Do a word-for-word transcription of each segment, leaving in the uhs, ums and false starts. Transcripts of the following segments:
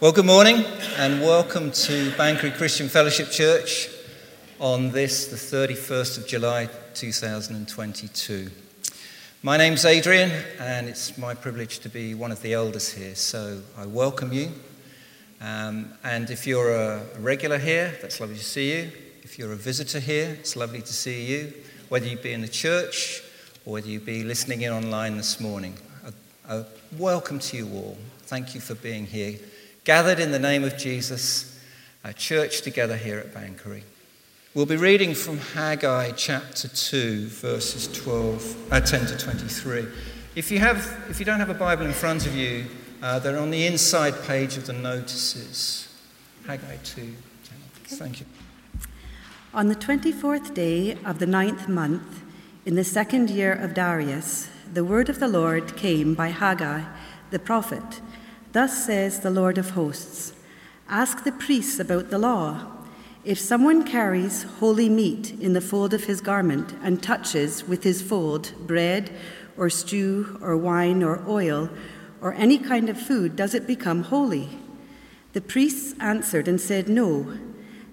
Well, good morning and welcome to Bankery Christian Fellowship Church on this, the thirty-first of July two thousand twenty-two. My name's Adrian and it's my privilege to be one of the elders here, so I welcome you. Um, and if you're a regular here, that's lovely to see you. If you're a visitor here, it's lovely to see you, whether you be in the church or whether you be listening in online this morning. A, a welcome to you all. Thank you for being here, gathered in the name of Jesus, our church together here at Bankery. We'll be reading from Haggai chapter two, verses twelve, uh, ten to twenty-three. If you have, if you don't have a Bible in front of you, uh, they're on the inside page of the notices. Haggai two. Thank you. On the twenty-fourth day of the ninth month, in the second year of Darius, the word of the Lord came by Haggai, the prophet. Thus says the Lord of hosts, ask the priests about the law. If someone carries holy meat in the fold of his garment and touches with his fold bread or stew or wine or oil or any kind of food, does it become holy? The priests answered and said, no.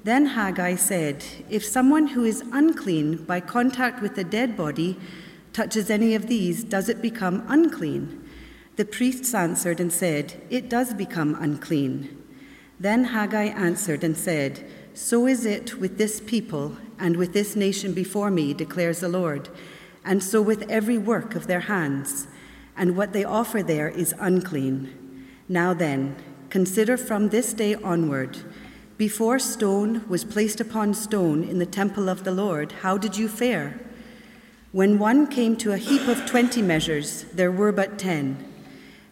Then Haggai said, if someone who is unclean by contact with a dead body touches any of these, does it become unclean? The priests answered and said, it does become unclean. Then Haggai answered and said, so is it with this people and with this nation before me, declares the Lord, and so with every work of their hands, and what they offer there is unclean. Now then, consider from this day onward, before stone was placed upon stone in the temple of the Lord, how did you fare? When one came to a heap of twenty measures, there were but ten.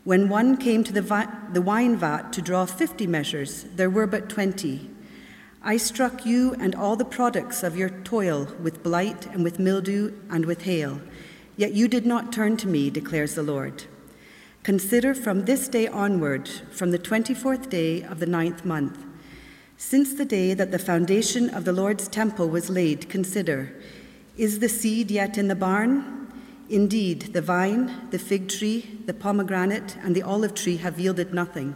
When one came to the, vi- the wine vat to draw fifty measures, there were but twenty. I struck you and all the products of your toil with blight and with mildew and with hail, yet you did not turn to me, declares the Lord. Consider from this day onward, from the twenty-fourth day of the ninth month, since the day that the foundation of the Lord's temple was laid, consider, is the seed yet in the barn? Indeed, the vine, the fig tree, the pomegranate, and the olive tree have yielded nothing.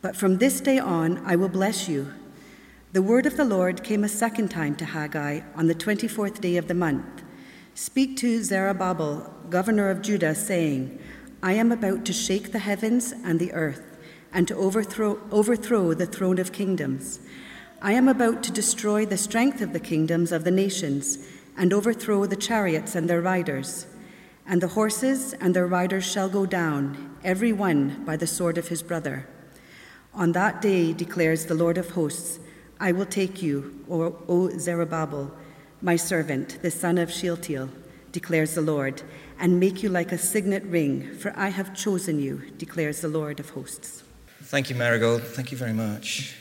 But from this day on, I will bless you. The word of the Lord came a second time to Haggai on the twenty-fourth day of the month. Speak to Zerubbabel, governor of Judah, saying, I am about to shake the heavens and the earth, and to overthrow, overthrow the throne of kingdoms. I am about to destroy the strength of the kingdoms of the nations, and overthrow the chariots and their riders. And the horses and their riders shall go down, every one by the sword of his brother. On that day, declares the Lord of hosts, I will take you, O, o Zerubbabel, my servant, the son of Shealtiel, declares the Lord, and make you like a signet ring, for I have chosen you, declares the Lord of hosts. Thank you, Marigold. Thank you very much.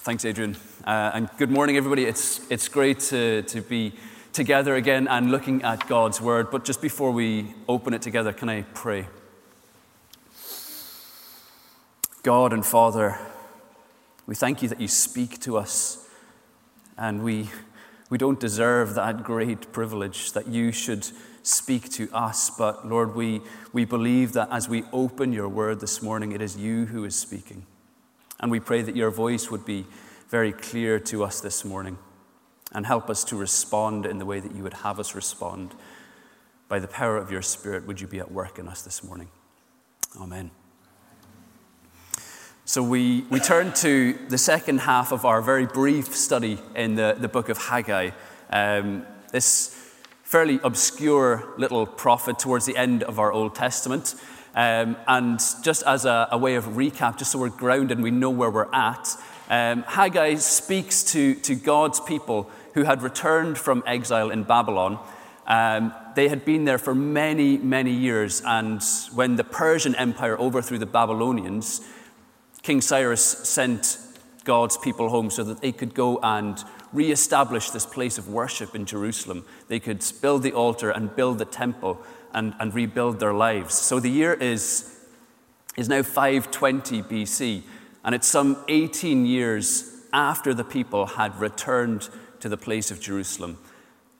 Thanks, Adrian. Uh, and good morning, everybody. It's it's great to, to be together again and looking at God's word. But just before we open it together, can I pray? God and Father, we thank you that you speak to us. And we we don't deserve that great privilege that you should speak to us. But Lord, we, we believe that as we open your word this morning, it is you who is speaking. And we pray that your voice would be very clear to us this morning and help us to respond in the way that you would have us respond. By the power of your Spirit, would you be at work in us this morning? Amen. So we, we turn to the second half of our very brief study in the, the book of Haggai. Um, this fairly obscure little prophet towards the end of our Old Testament. Um, and just as a, a way of recap, just so we're grounded and we know where we're at, Um, Haggai speaks to, to God's people who had returned from exile in Babylon. Um, they had been there for many, many years. And when the Persian Empire overthrew the Babylonians, King Cyrus sent God's people home so that they could go and reestablish this place of worship in Jerusalem. They could build the altar and build the temple and, and rebuild their lives. So the year is, is now five twenty B C. And it's some eighteen years after the people had returned to the place of Jerusalem.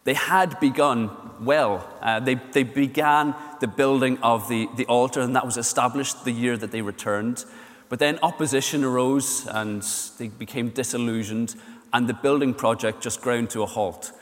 They had begun well. Uh, they, they began the building of the, the altar, and that was established the year that they returned. But then opposition arose, and they became disillusioned, and the building project just ground to a halt.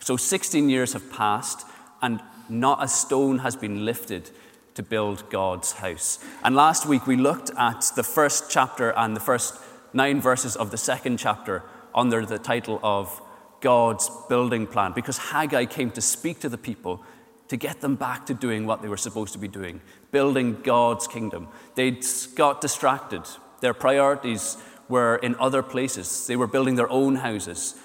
So sixteen years have passed, and not a stone has been lifted to build God's house. And last week we looked at the first chapter and the first nine verses of the second chapter under the title of God's building plan, because Haggai came to speak to the people to get them back to doing what they were supposed to be doing, building God's kingdom. They got distracted. Their priorities were in other places. They were building their own houses.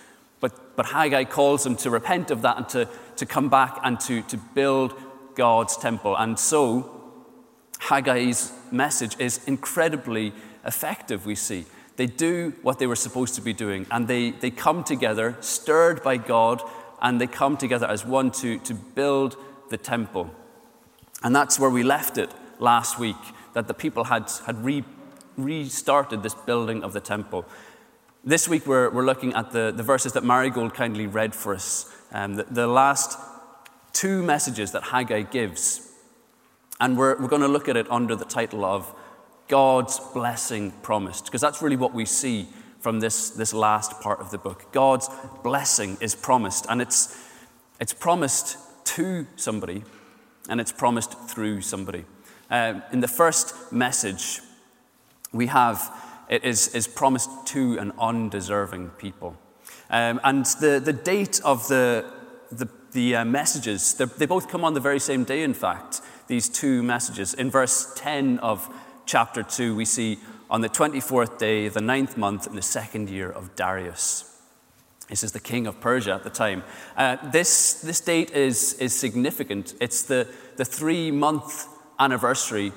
But, but Haggai calls them to repent of that and to, to come back and to, to build God's temple. And so Haggai's message is incredibly effective, we see. They do what they were supposed to be doing, and they, they come together, stirred by God, and they come together as one to, to build the temple. And that's where we left it last week, that the people had, had re, restarted this building of the temple. This week we're, we're looking at the, the verses that Marigold kindly read for us, um, the, the last two messages that Haggai gives. And we're, we're going to look at it under the title of God's blessing promised, because that's really what we see from this, this last part of the book. God's blessing is promised, and it's it's promised to somebody, and it's promised through somebody. Um, in the first message we have, it is, is promised to an undeserving people. Um, and the, the date of the, the, the uh, messages, they both come on the very same day, in fact, these two messages. In verse ten of chapter two, we see, on the twenty-fourth day, the ninth month, in the second year of Darius. This is the king of Persia at the time. Uh, this this date is, is significant. It's the, the three-month anniversary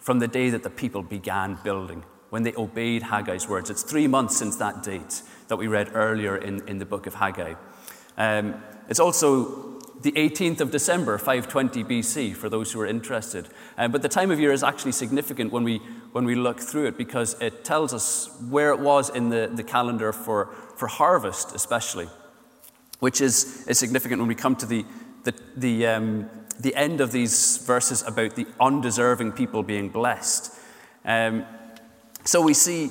from the day that the people began building, when they obeyed Haggai's words. It's three months since that date that we read earlier in, in the book of Haggai. Um, it's also the eighteenth of December, five twenty B C, for those who are interested. Uh, but the time of year is actually significant when we when we look through it, because it tells us where it was in the, the calendar for, for harvest, especially, which is, is significant when we come to the the the, um, the end of these verses about the undeserving people being blessed. Um, so we see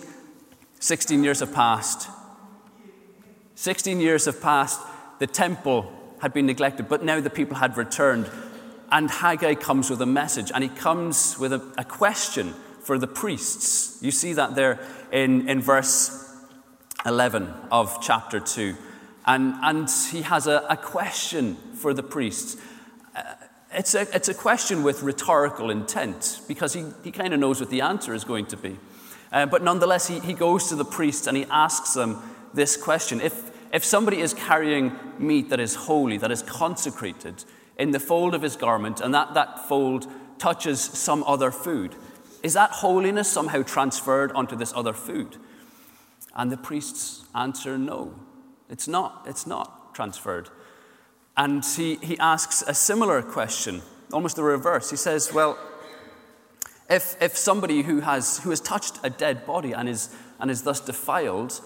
sixteen years have passed. sixteen years have passed. The temple had been neglected, but now the people had returned. And Haggai comes with a message, and he comes with a, a question for the priests. You see that there in, in verse eleven of chapter two. And, and he has a, a question for the priests. Uh, it's, a, it's a question with rhetorical intent, because he, he kind of knows what the answer is going to be. Uh, but nonetheless, he, he goes to the priests and he asks them this question. If If somebody is carrying meat that is holy, that is consecrated, in the fold of his garment, and that, that fold touches some other food, is that holiness somehow transferred onto this other food? And the priests answer, no, it's not, it's not transferred. And he, he asks a similar question, almost the reverse. He says, well, if if somebody who has who has touched a dead body and is and is thus defiled,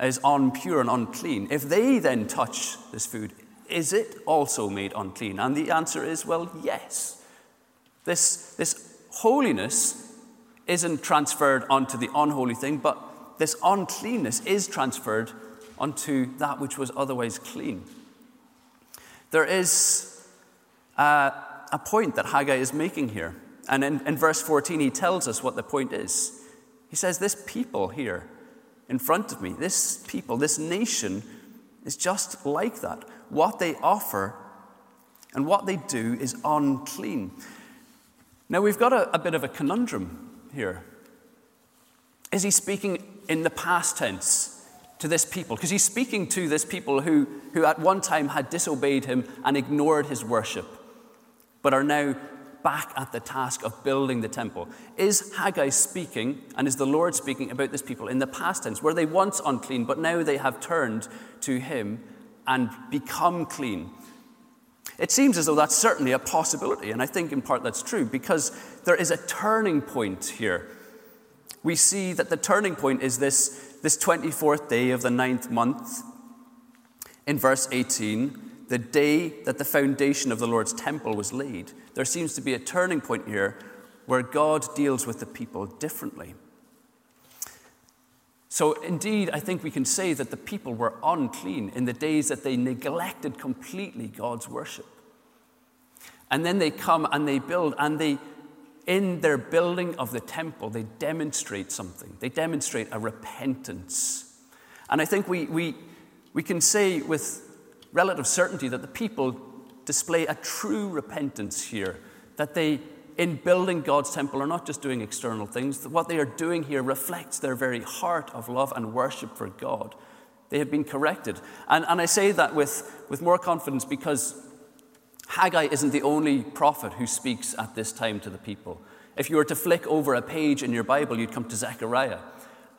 is unpure and unclean, if they then touch this food, is it also made unclean? And the answer is, well, yes. This, this holiness isn't transferred onto the unholy thing, but this uncleanness is transferred onto that which was otherwise clean. There is uh, a point that Haggai is making here. And in, in verse fourteen, he tells us what the point is. He says, this people here, in front of me, this people, this nation is just like that. What they offer and what they do is unclean. Now, we've got a, a bit of a conundrum here. Is he speaking in the past tense to this people? Because he's speaking to this people who, who at one time had disobeyed him and ignored his worship, but are now back at the task of building the temple. Is Haggai speaking, and is the Lord speaking about this people in the past tense? Were they once unclean, but now they have turned to him and become clean? It seems as though that's certainly a possibility, and I think in part that's true, because there is a turning point here. We see that the turning point is this, this twenty-fourth day of the ninth month. In verse eighteen, the day that the foundation of the Lord's temple was laid, there seems to be a turning point here where God deals with the people differently. So indeed, I think we can say that the people were unclean in the days that they neglected completely God's worship. And then they come and they build, and they, in their building of the temple, they demonstrate something. They demonstrate a repentance. And I think we we we can say with relative certainty that the people display a true repentance here, that they, in building God's temple, are not just doing external things. What they are doing here reflects their very heart of love and worship for God. They have been corrected. And, and I say that with, with more confidence because Haggai isn't the only prophet who speaks at this time to the people. If you were to flick over a page in your Bible, you'd come to Zechariah.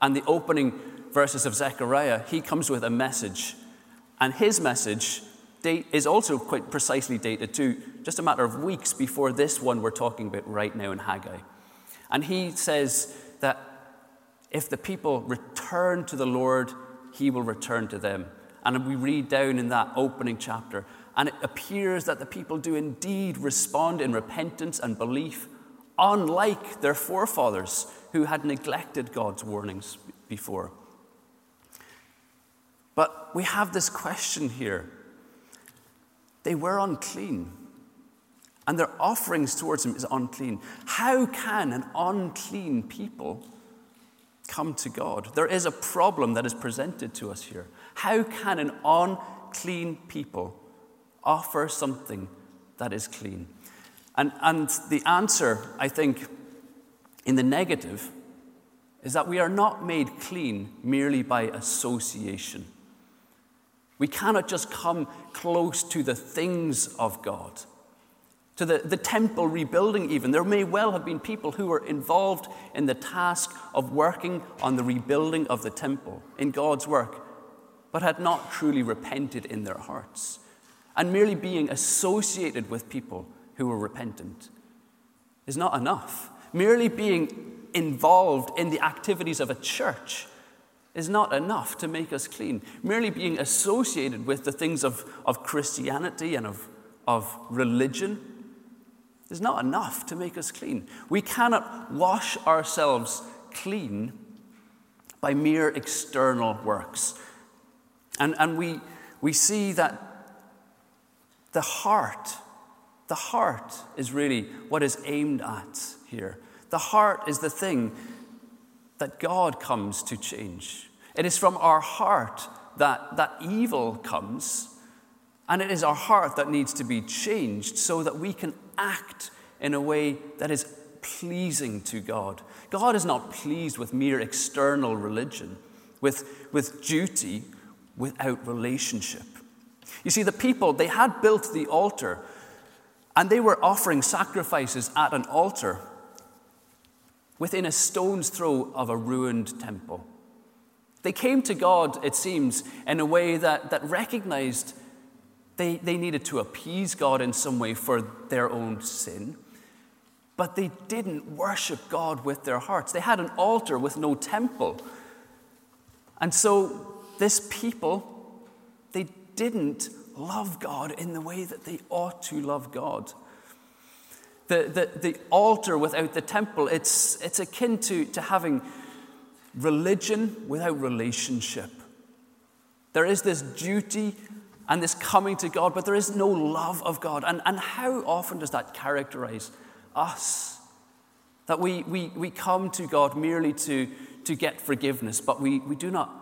And the opening verses of Zechariah, he comes with a message. And his message date is also quite precisely dated to just a matter of weeks before this one we're talking about right now in Haggai. And he says that if the people return to the Lord, he will return to them. And we read down in that opening chapter, and it appears that the people do indeed respond in repentance and belief, unlike their forefathers who had neglected God's warnings before. But we have this question here. They were unclean, and their offerings towards him is unclean. How can an unclean people come to God? There is a problem that is presented to us here. How can an unclean people offer something that is clean? And and the answer, I think, in the negative, is that we are not made clean merely by association. We cannot just come close to the things of God, to the, the temple rebuilding even. There may well have been people who were involved in the task of working on the rebuilding of the temple, in God's work, but had not truly repented in their hearts, and merely being associated with people who were repentant is not enough. Merely being involved in the activities of a church is not enough to make us clean. Merely being associated with the things of, of Christianity and of, of religion is not enough to make us clean. We cannot wash ourselves clean by mere external works. And, and we, we see that the heart, the heart is really what is aimed at here. The heart is the thing that God comes to change. It is from our heart that, that evil comes, and it is our heart that needs to be changed so that we can act in a way that is pleasing to God. God is not pleased with mere external religion, with, with duty without relationship. You see, the people, they had built the altar, and they were offering sacrifices at an altar within a stone's throw of a ruined temple. They came to God, it seems, in a way that, that recognized they, they needed to appease God in some way for their own sin, but they didn't worship God with their hearts. They had an altar with no temple. And so this people, they didn't love God in the way that they ought to love God. The, the, the altar without the temple, it's, it's akin to, to having religion without relationship. There is this duty and this coming to God, but there is no love of God. And, and how often does that characterize us? That we, we, we come to God merely to, to get forgiveness, but we, we do not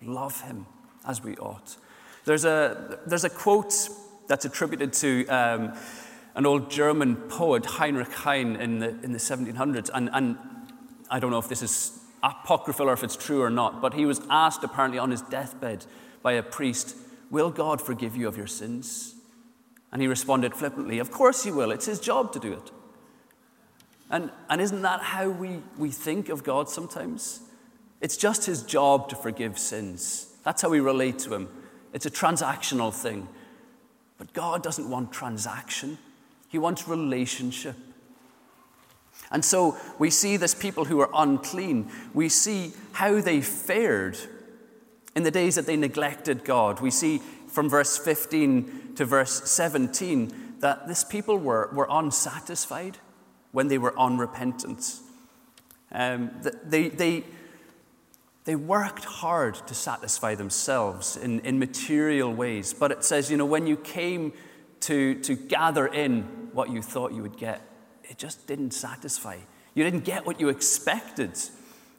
love him as we ought. There's a there's a quote that's attributed to um, an old German poet, Heinrich Heine, in the in the seventeen hundreds, and and I don't know if this is apocryphal or if it's true or not, but he was asked apparently on his deathbed by a priest, "Will God forgive you of your sins?" And he responded flippantly, "Of course he will. It's his job to do it." And and isn't that how we we think of God sometimes? It's just his job to forgive sins. That's how we relate to him. It's a transactional thing. But God doesn't want transaction. He wants relationship. And so we see this people who are unclean. We see how they fared in the days that they neglected God. We see from verse fifteen to verse seventeen that this people were, were unsatisfied when they were unrepentant. Um, they, they, they worked hard to satisfy themselves in, in material ways. But it says, you know, when you came to, to gather in what you thought you would get, it just didn't satisfy. You didn't get what you expected.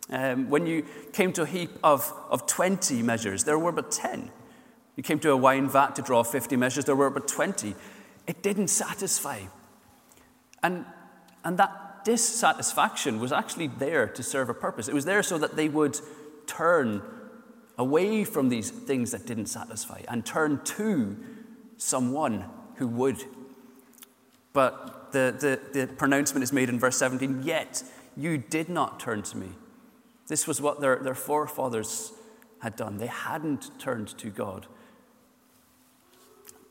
Um, when you came to a heap of, of twenty measures, there were but ten. You came to a wine vat to draw fifty measures, there were but twenty. It didn't satisfy. And, and that dissatisfaction was actually there to serve a purpose. It was there so that they would turn away from these things that didn't satisfy and turn to someone who would. But the, the, the pronouncement is made in verse seventeen, yet you did not turn to me. This was what their, their forefathers had done. They hadn't turned to God.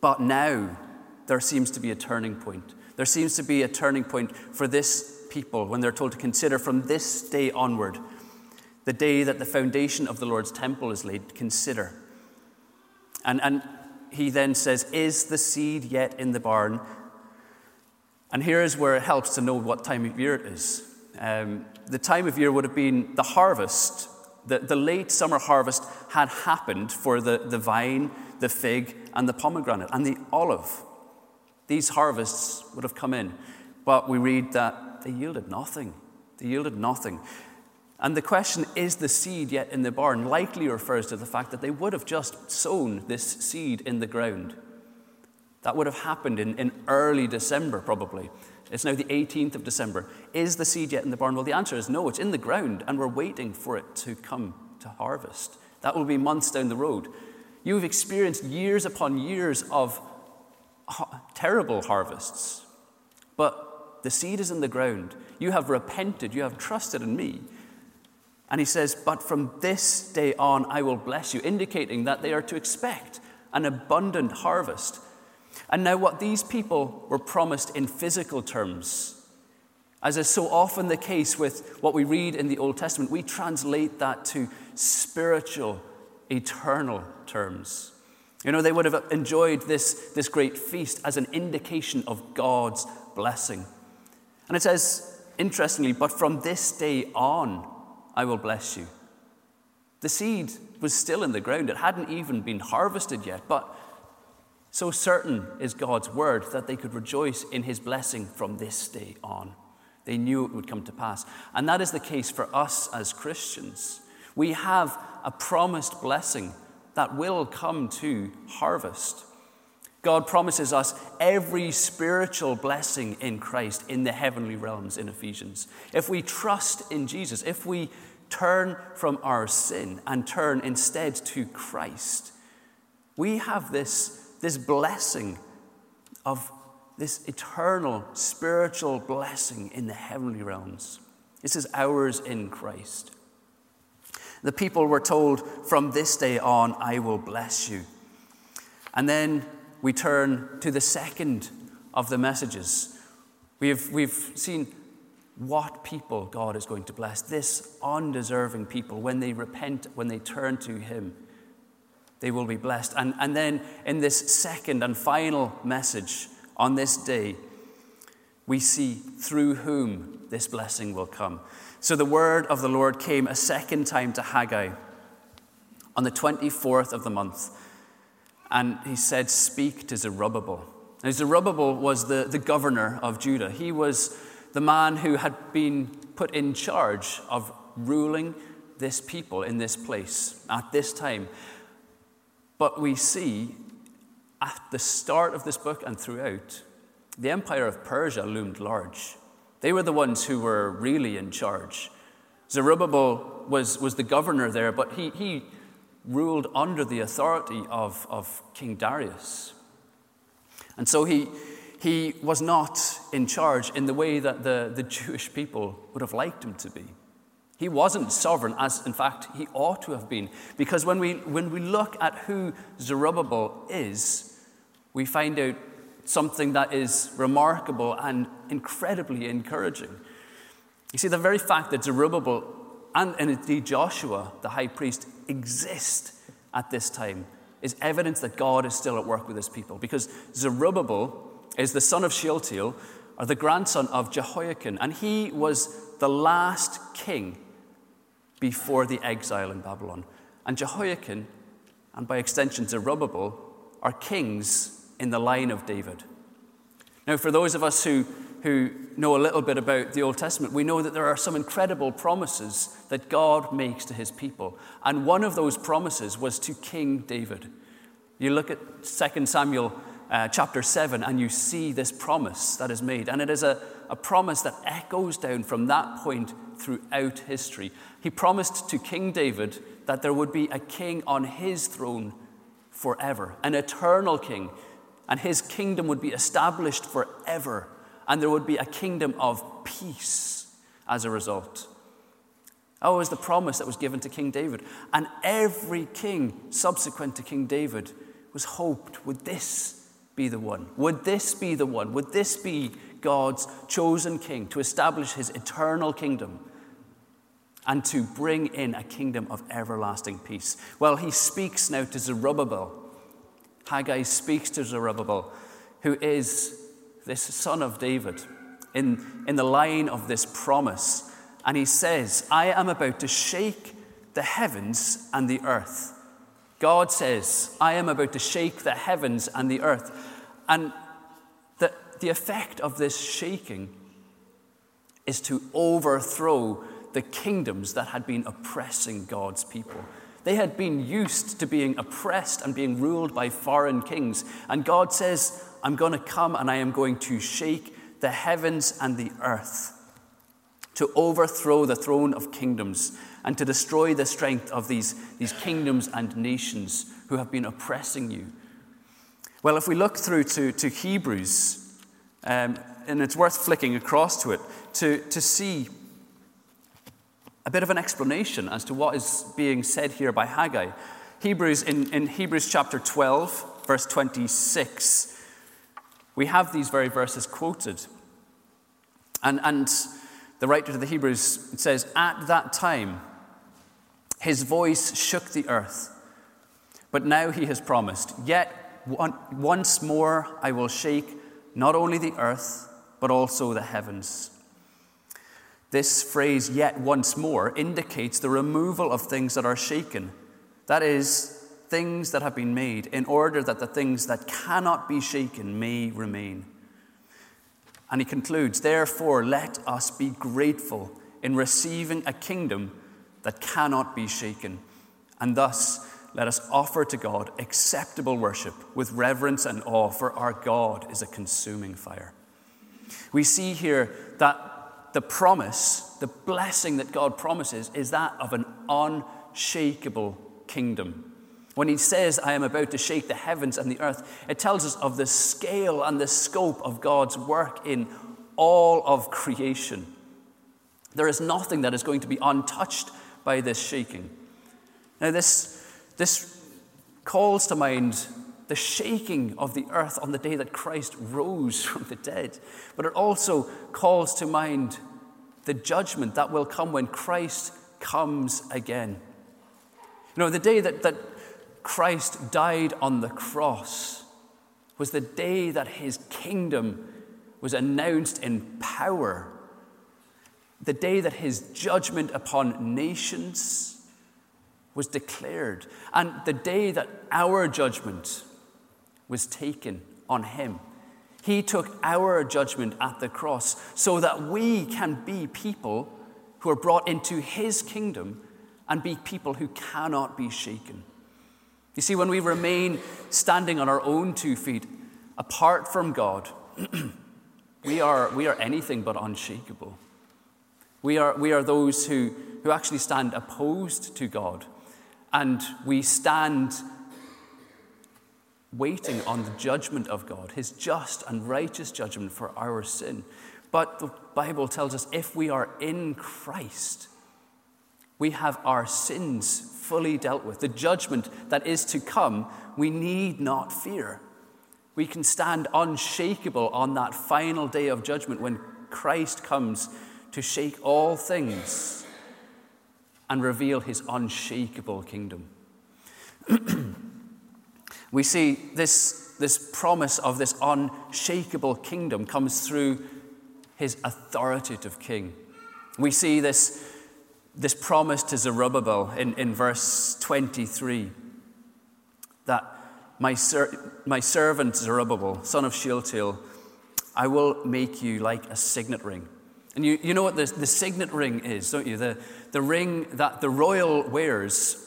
But now there seems to be a turning point. There seems to be a turning point for this people when they're told to consider from this day onward, the day that the foundation of the Lord's temple is laid, consider. And, and he then says, is the seed yet in the barn? And here is where it helps to know what time of year it is. Um, the time of year would have been the harvest. The, the late summer harvest had happened for the, the vine, the fig, and the pomegranate, and the olive. These harvests would have come in, but we read that they yielded nothing. They yielded nothing. And the question, is the seed yet in the barn, likely refers to the fact that they would have just sown this seed in the ground. That would have happened in, in early December, probably. It's now the eighteenth of December. Is the seed yet in the barn? Well, the answer is no, it's in the ground, and we're waiting for it to come to harvest. That will be months down the road. You've experienced years upon years of terrible harvests, but the seed is in the ground. You have repented, you have trusted in me. And he says, but from this day on, I will bless you, indicating that they are to expect an abundant harvest. And now what these people were promised in physical terms, as is so often the case with what we read in the Old Testament, we translate that to spiritual, eternal terms. You know, they would have enjoyed this, this great feast as an indication of God's blessing. And it says, interestingly, but from this day on, I will bless you. The seed was still in the ground. It hadn't even been harvested yet, but so certain is God's word that they could rejoice in his blessing from this day on. They knew it would come to pass. And that is the case for us as Christians. We have a promised blessing that will come to harvest. God promises us every spiritual blessing in Christ in the heavenly realms in Ephesians. If we trust in Jesus, if we turn from our sin and turn instead to Christ, we have this, this blessing of this eternal spiritual blessing in the heavenly realms. This is ours in Christ. The people were told, from this day on, I will bless you. And then we turn to the second of the messages. We've, we've seen what people God is going to bless. This undeserving people, when they repent, when they turn to him, they will be blessed. And, and then in this second and final message on this day, we see through whom this blessing will come. So the word of the Lord came a second time to Haggai on the twenty-fourth of the month. And he said, speak to Zerubbabel. Now Zerubbabel was the, the governor of Judah. He was the man who had been put in charge of ruling this people in this place at this time. But we see at the start of this book and throughout, the empire of Persia loomed large. They were the ones who were really in charge. Zerubbabel was, was the governor there, but he, he ruled under the authority of, of King Darius. And so he, he was not in charge in the way that the, the Jewish people would have liked him to be. He wasn't sovereign, as in fact he ought to have been. Because when we, when we look at who Zerubbabel is, we find out something that is remarkable and incredibly encouraging. You see, the very fact that Zerubbabel and, and indeed Joshua, the high priest, exist at this time is evidence that God is still at work with his people, because Zerubbabel is the son of Shealtiel, or the grandson of Jehoiachin, and he was the last king before the exile in Babylon. And Jehoiachin, and by extension Zerubbabel, are kings in the line of David. Now, for those of us who who know a little bit about the Old Testament, we know that there are some incredible promises that God makes to his people. And one of those promises was to King David. You look at Second Samuel uh, chapter seven, and you see this promise that is made. And it is a, a promise that echoes down from that point throughout history. He promised to King David that there would be a king on his throne forever, an eternal king, and his kingdom would be established forever. And there would be a kingdom of peace as a result. That was the promise that was given to King David. And every king subsequent to King David was hoped, would this be the one? Would this be the one? Would this be God's chosen king to establish his eternal kingdom and to bring in a kingdom of everlasting peace? Well, he speaks now to Zerubbabel. Haggai speaks to Zerubbabel, who is this son of David, in, in the line of this promise. And he says, I am about to shake the heavens and the earth. God says, I am about to shake the heavens and the earth. And the, the effect of this shaking is to overthrow the kingdoms that had been oppressing God's people. They had been used to being oppressed and being ruled by foreign kings. And God says, I'm going to come and I am going to shake the heavens and the earth to overthrow the throne of kingdoms and to destroy the strength of these, these kingdoms and nations who have been oppressing you. Well, if we look through to, to Hebrews, um, and it's worth flicking across to it, to, to see a bit of an explanation as to what is being said here by Haggai. Hebrews, in, in Hebrews chapter twelve, verse twenty-six, we have these very verses quoted. And, and the writer to the Hebrews says, at that time, his voice shook the earth, but now he has promised, yet one, once more I will shake not only the earth, but also the heavens. This phrase, yet once more, indicates the removal of things that are shaken. That is, things that have been made, in order that the things that cannot be shaken may remain. And he concludes, therefore, let us be grateful in receiving a kingdom that cannot be shaken. And thus, let us offer to God acceptable worship with reverence and awe, for our God is a consuming fire. We see here that the promise, the blessing that God promises, is that of an unshakable kingdom. When he says, I am about to shake the heavens and the earth, it tells us of the scale and the scope of God's work in all of creation. There is nothing that is going to be untouched by this shaking. Now, this, this calls to mind the shaking of the earth on the day that Christ rose from the dead. But it also calls to mind the judgment that will come when Christ comes again. You know, the day that... that Christ died on the cross was the day that his kingdom was announced in power, the day that his judgment upon nations was declared, and the day that our judgment was taken on him. He took our judgment at the cross so that we can be people who are brought into his kingdom and be people who cannot be shaken. You see, when we remain standing on our own two feet, apart from God, we are we are anything but unshakable. We are we are those who, who actually stand opposed to God, and we stand waiting on the judgment of God, his just and righteous judgment for our sin. But the Bible tells us if we are in Christ, we have our sins fully dealt with. The judgment that is to come, we need not fear. We can stand unshakable on that final day of judgment when Christ comes to shake all things and reveal his unshakable kingdom. We see this, this promise of this unshakable kingdom comes through his authoritative king. We see this, this promise to Zerubbabel in, in verse twenty-three, that my, ser- my servant Zerubbabel, son of Shealtiel, I will make you like a signet ring. And you, you know what the, the signet ring is, don't you? The, the ring that the royal wears,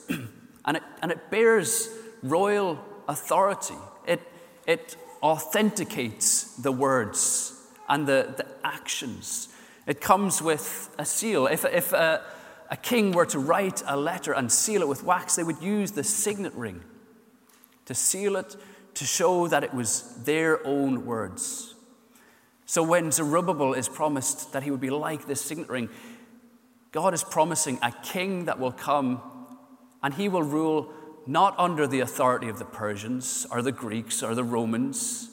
and it and it bears royal authority. It it authenticates the words and the, the actions. It comes with a seal. If, if a, a king were to write a letter and seal it with wax, they would use the signet ring to seal it, to show that it was their own words. So when Zerubbabel is promised that he would be like this signet ring, God is promising a king that will come and he will rule not under the authority of the Persians or the Greeks or the Romans.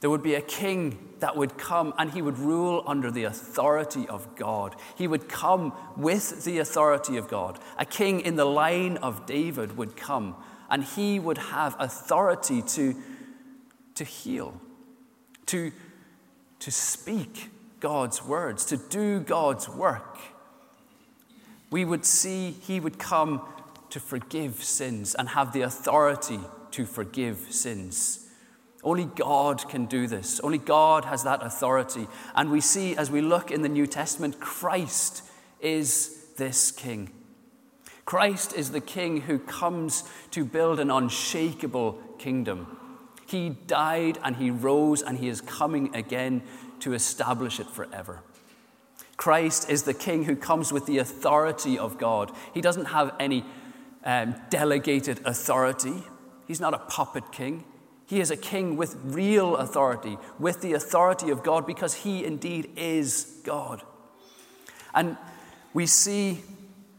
There would be a king that would come and he would rule under the authority of God. He would come with the authority of God. A king in the line of David would come and he would have authority to, to heal, to to speak God's words, to do God's work. We would see he would come to forgive sins and have the authority to forgive sins. Only God can do this. Only God has that authority. And we see as we look in the New Testament, Christ is this king. Christ is the king who comes to build an unshakable kingdom. He died and he rose and he is coming again to establish it forever. Christ is the king who comes with the authority of God. He doesn't have any um, delegated authority. He's not a puppet king. He is a king with real authority, with the authority of God, because he indeed is God. And we see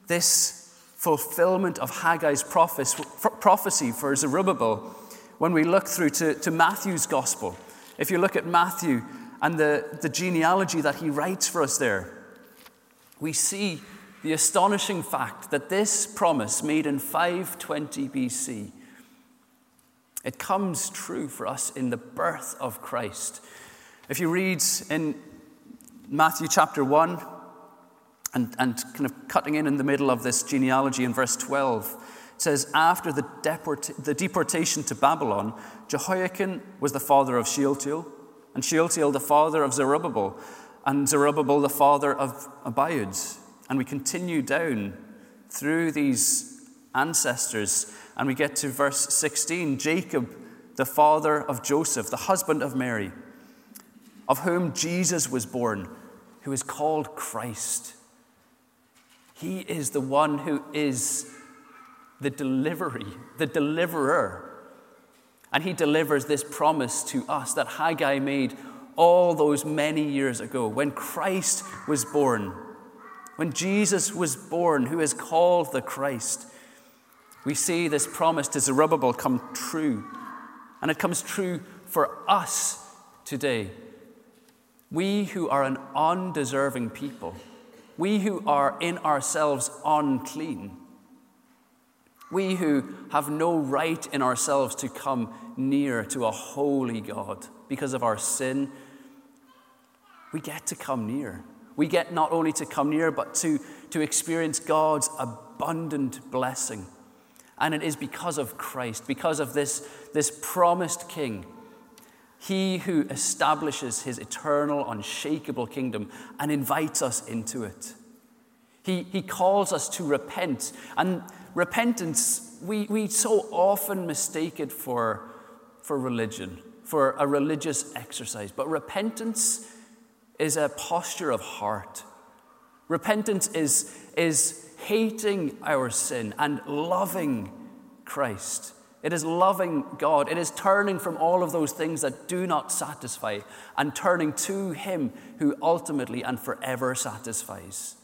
this fulfillment of Haggai's prophecy for Zerubbabel when we look through to, to Matthew's gospel. If you look at Matthew and the, the genealogy that he writes for us there, we see the astonishing fact that this promise made in five twenty B C, it comes true for us in the birth of Christ. If you read in Matthew chapter one, and, and kind of cutting in in the middle of this genealogy in verse twelve, it says, after the, deport- the deportation to Babylon, Jehoiakim was the father of Shealtiel, and Shealtiel the father of Zerubbabel, and Zerubbabel the father of Abiud. And we continue down through these ancestors, and we get to verse sixteen, Jacob the father of Joseph, the husband of Mary, of whom Jesus was born, who is called Christ. He is the one who is the delivery, the deliverer. And he delivers this promise to us that Haggai made all those many years ago when Christ was born, when Jesus was born, who is called the Christ. We see this promise to Zerubbabel come true, and it comes true for us today. We who are an undeserving people, we who are in ourselves unclean, we who have no right in ourselves to come near to a holy God because of our sin, we get to come near. We get not only to come near, but to, to experience God's abundant blessing. And it is because of Christ, because of this, this promised King, he who establishes his eternal, unshakable kingdom and invites us into it. He, he calls us to repent. And repentance, we, we so often mistake it for, for religion, for a religious exercise. But repentance is a posture of heart. Repentance is, is hating our sin and loving Christ. It is loving God. It is turning from all of those things that do not satisfy and turning to him who ultimately and forever satisfies.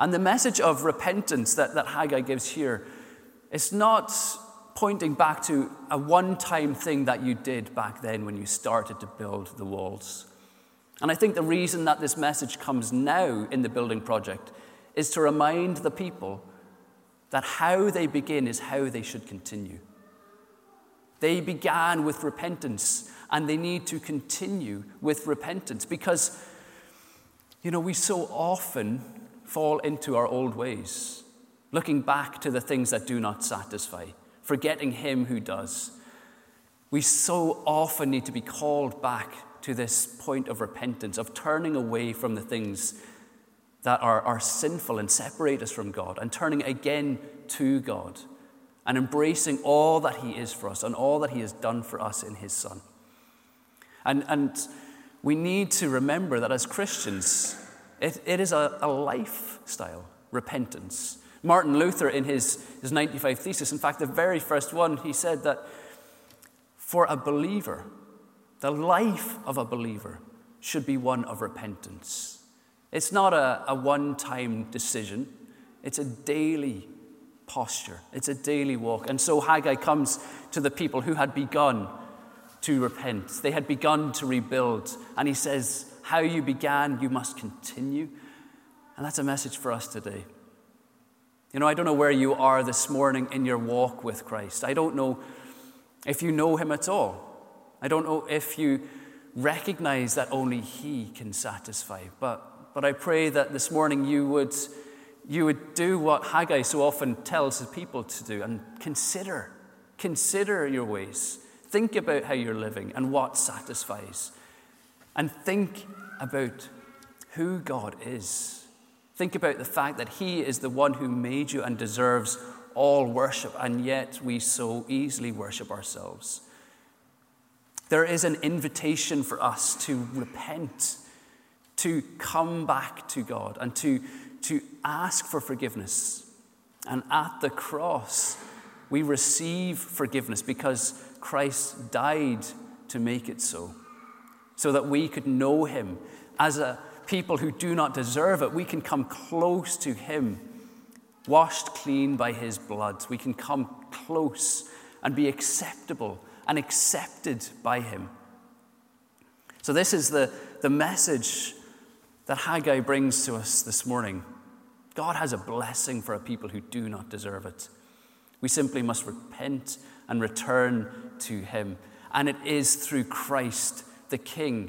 And the message of repentance that, that Haggai gives here, it's not pointing back to a one-time thing that you did back then when you started to build the walls. And I think the reason that this message comes now in the building project is to remind the people that how they begin is how they should continue. They began with repentance, and they need to continue with repentance because, you know, we so often fall into our old ways, looking back to the things that do not satisfy, forgetting him who does. We so often need to be called back to this point of repentance, of turning away from the things that are, are sinful and separate us from God, and turning again to God, and embracing all that he is for us and all that he has done for us in his Son. And and we need to remember that as Christians, it, it is a, a lifestyle, repentance. Martin Luther, in his, his ninety-five Theses, in fact, the very first one, he said that for a believer, the life of a believer should be one of repentance. It's not a, a one-time decision. It's a daily posture. It's a daily walk. And so Haggai comes to the people who had begun to repent. They had begun to rebuild. And he says, how you began, you must continue. And that's a message for us today. You know, I don't know where you are this morning in your walk with Christ. I don't know if you know him at all. I don't know if you recognize that only he can satisfy. But, but I pray that this morning you would, you would do what Haggai so often tells his people to do and consider, consider your ways. Think about how you're living and what satisfies. And think about who God is. Think about the fact that he is the one who made you and deserves all worship, and yet we so easily worship ourselves. There is an invitation for us to repent, to come back to God, and to, to ask for forgiveness. And at the cross, we receive forgiveness because Christ died to make it so, so that we could know him. As a people who do not deserve it, we can come close to him, washed clean by his blood. We can come close and be acceptable and accepted by him. So this is the, the message that Haggai brings to us this morning. God has a blessing for a people who do not deserve it. We simply must repent and return to him. And it is through Christ, the King,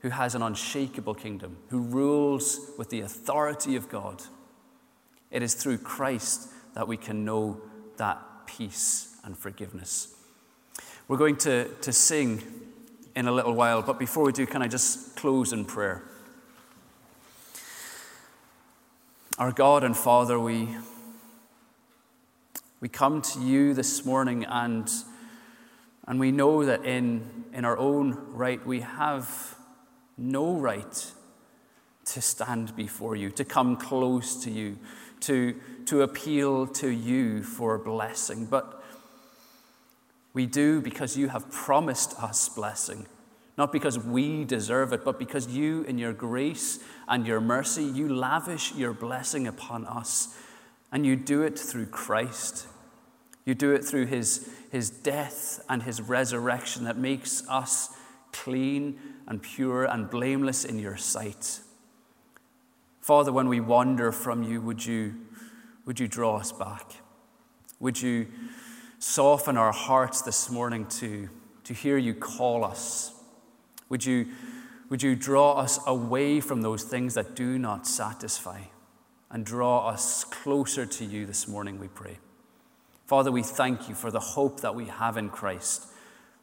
who has an unshakable kingdom, who rules with the authority of God. It is through Christ that we can know that peace and forgiveness. We're going to, to sing in a little while, but before we do, can I just close in prayer? Our God and Father, we... We come to you this morning, and and we know that in, in our own right, we have no right to stand before you, to come close to you, to, to appeal to you for blessing. But we do because you have promised us blessing, not because we deserve it, but because you, in your grace and your mercy, you lavish your blessing upon us. And you do it through Christ. You do it through his, his death and his resurrection that makes us clean and pure and blameless in your sight. Father, when we wander from you, would you, would you draw us back? Would you soften our hearts this morning to, to hear you call us? Would you, would you draw us away from those things that do not satisfy? And draw us closer to you this morning, we pray. Father, we thank you for the hope that we have in Christ,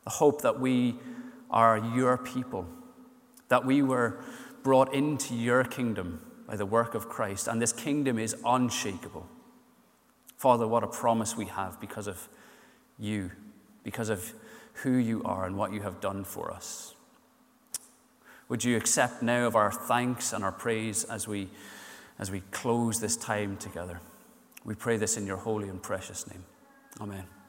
the hope that we are your people, that we were brought into your kingdom by the work of Christ, and this kingdom is unshakable. Father, what a promise we have because of you, because of who you are and what you have done for us. Would you accept now of our thanks and our praise as we As we close this time together? We pray this in your holy and precious name. Amen.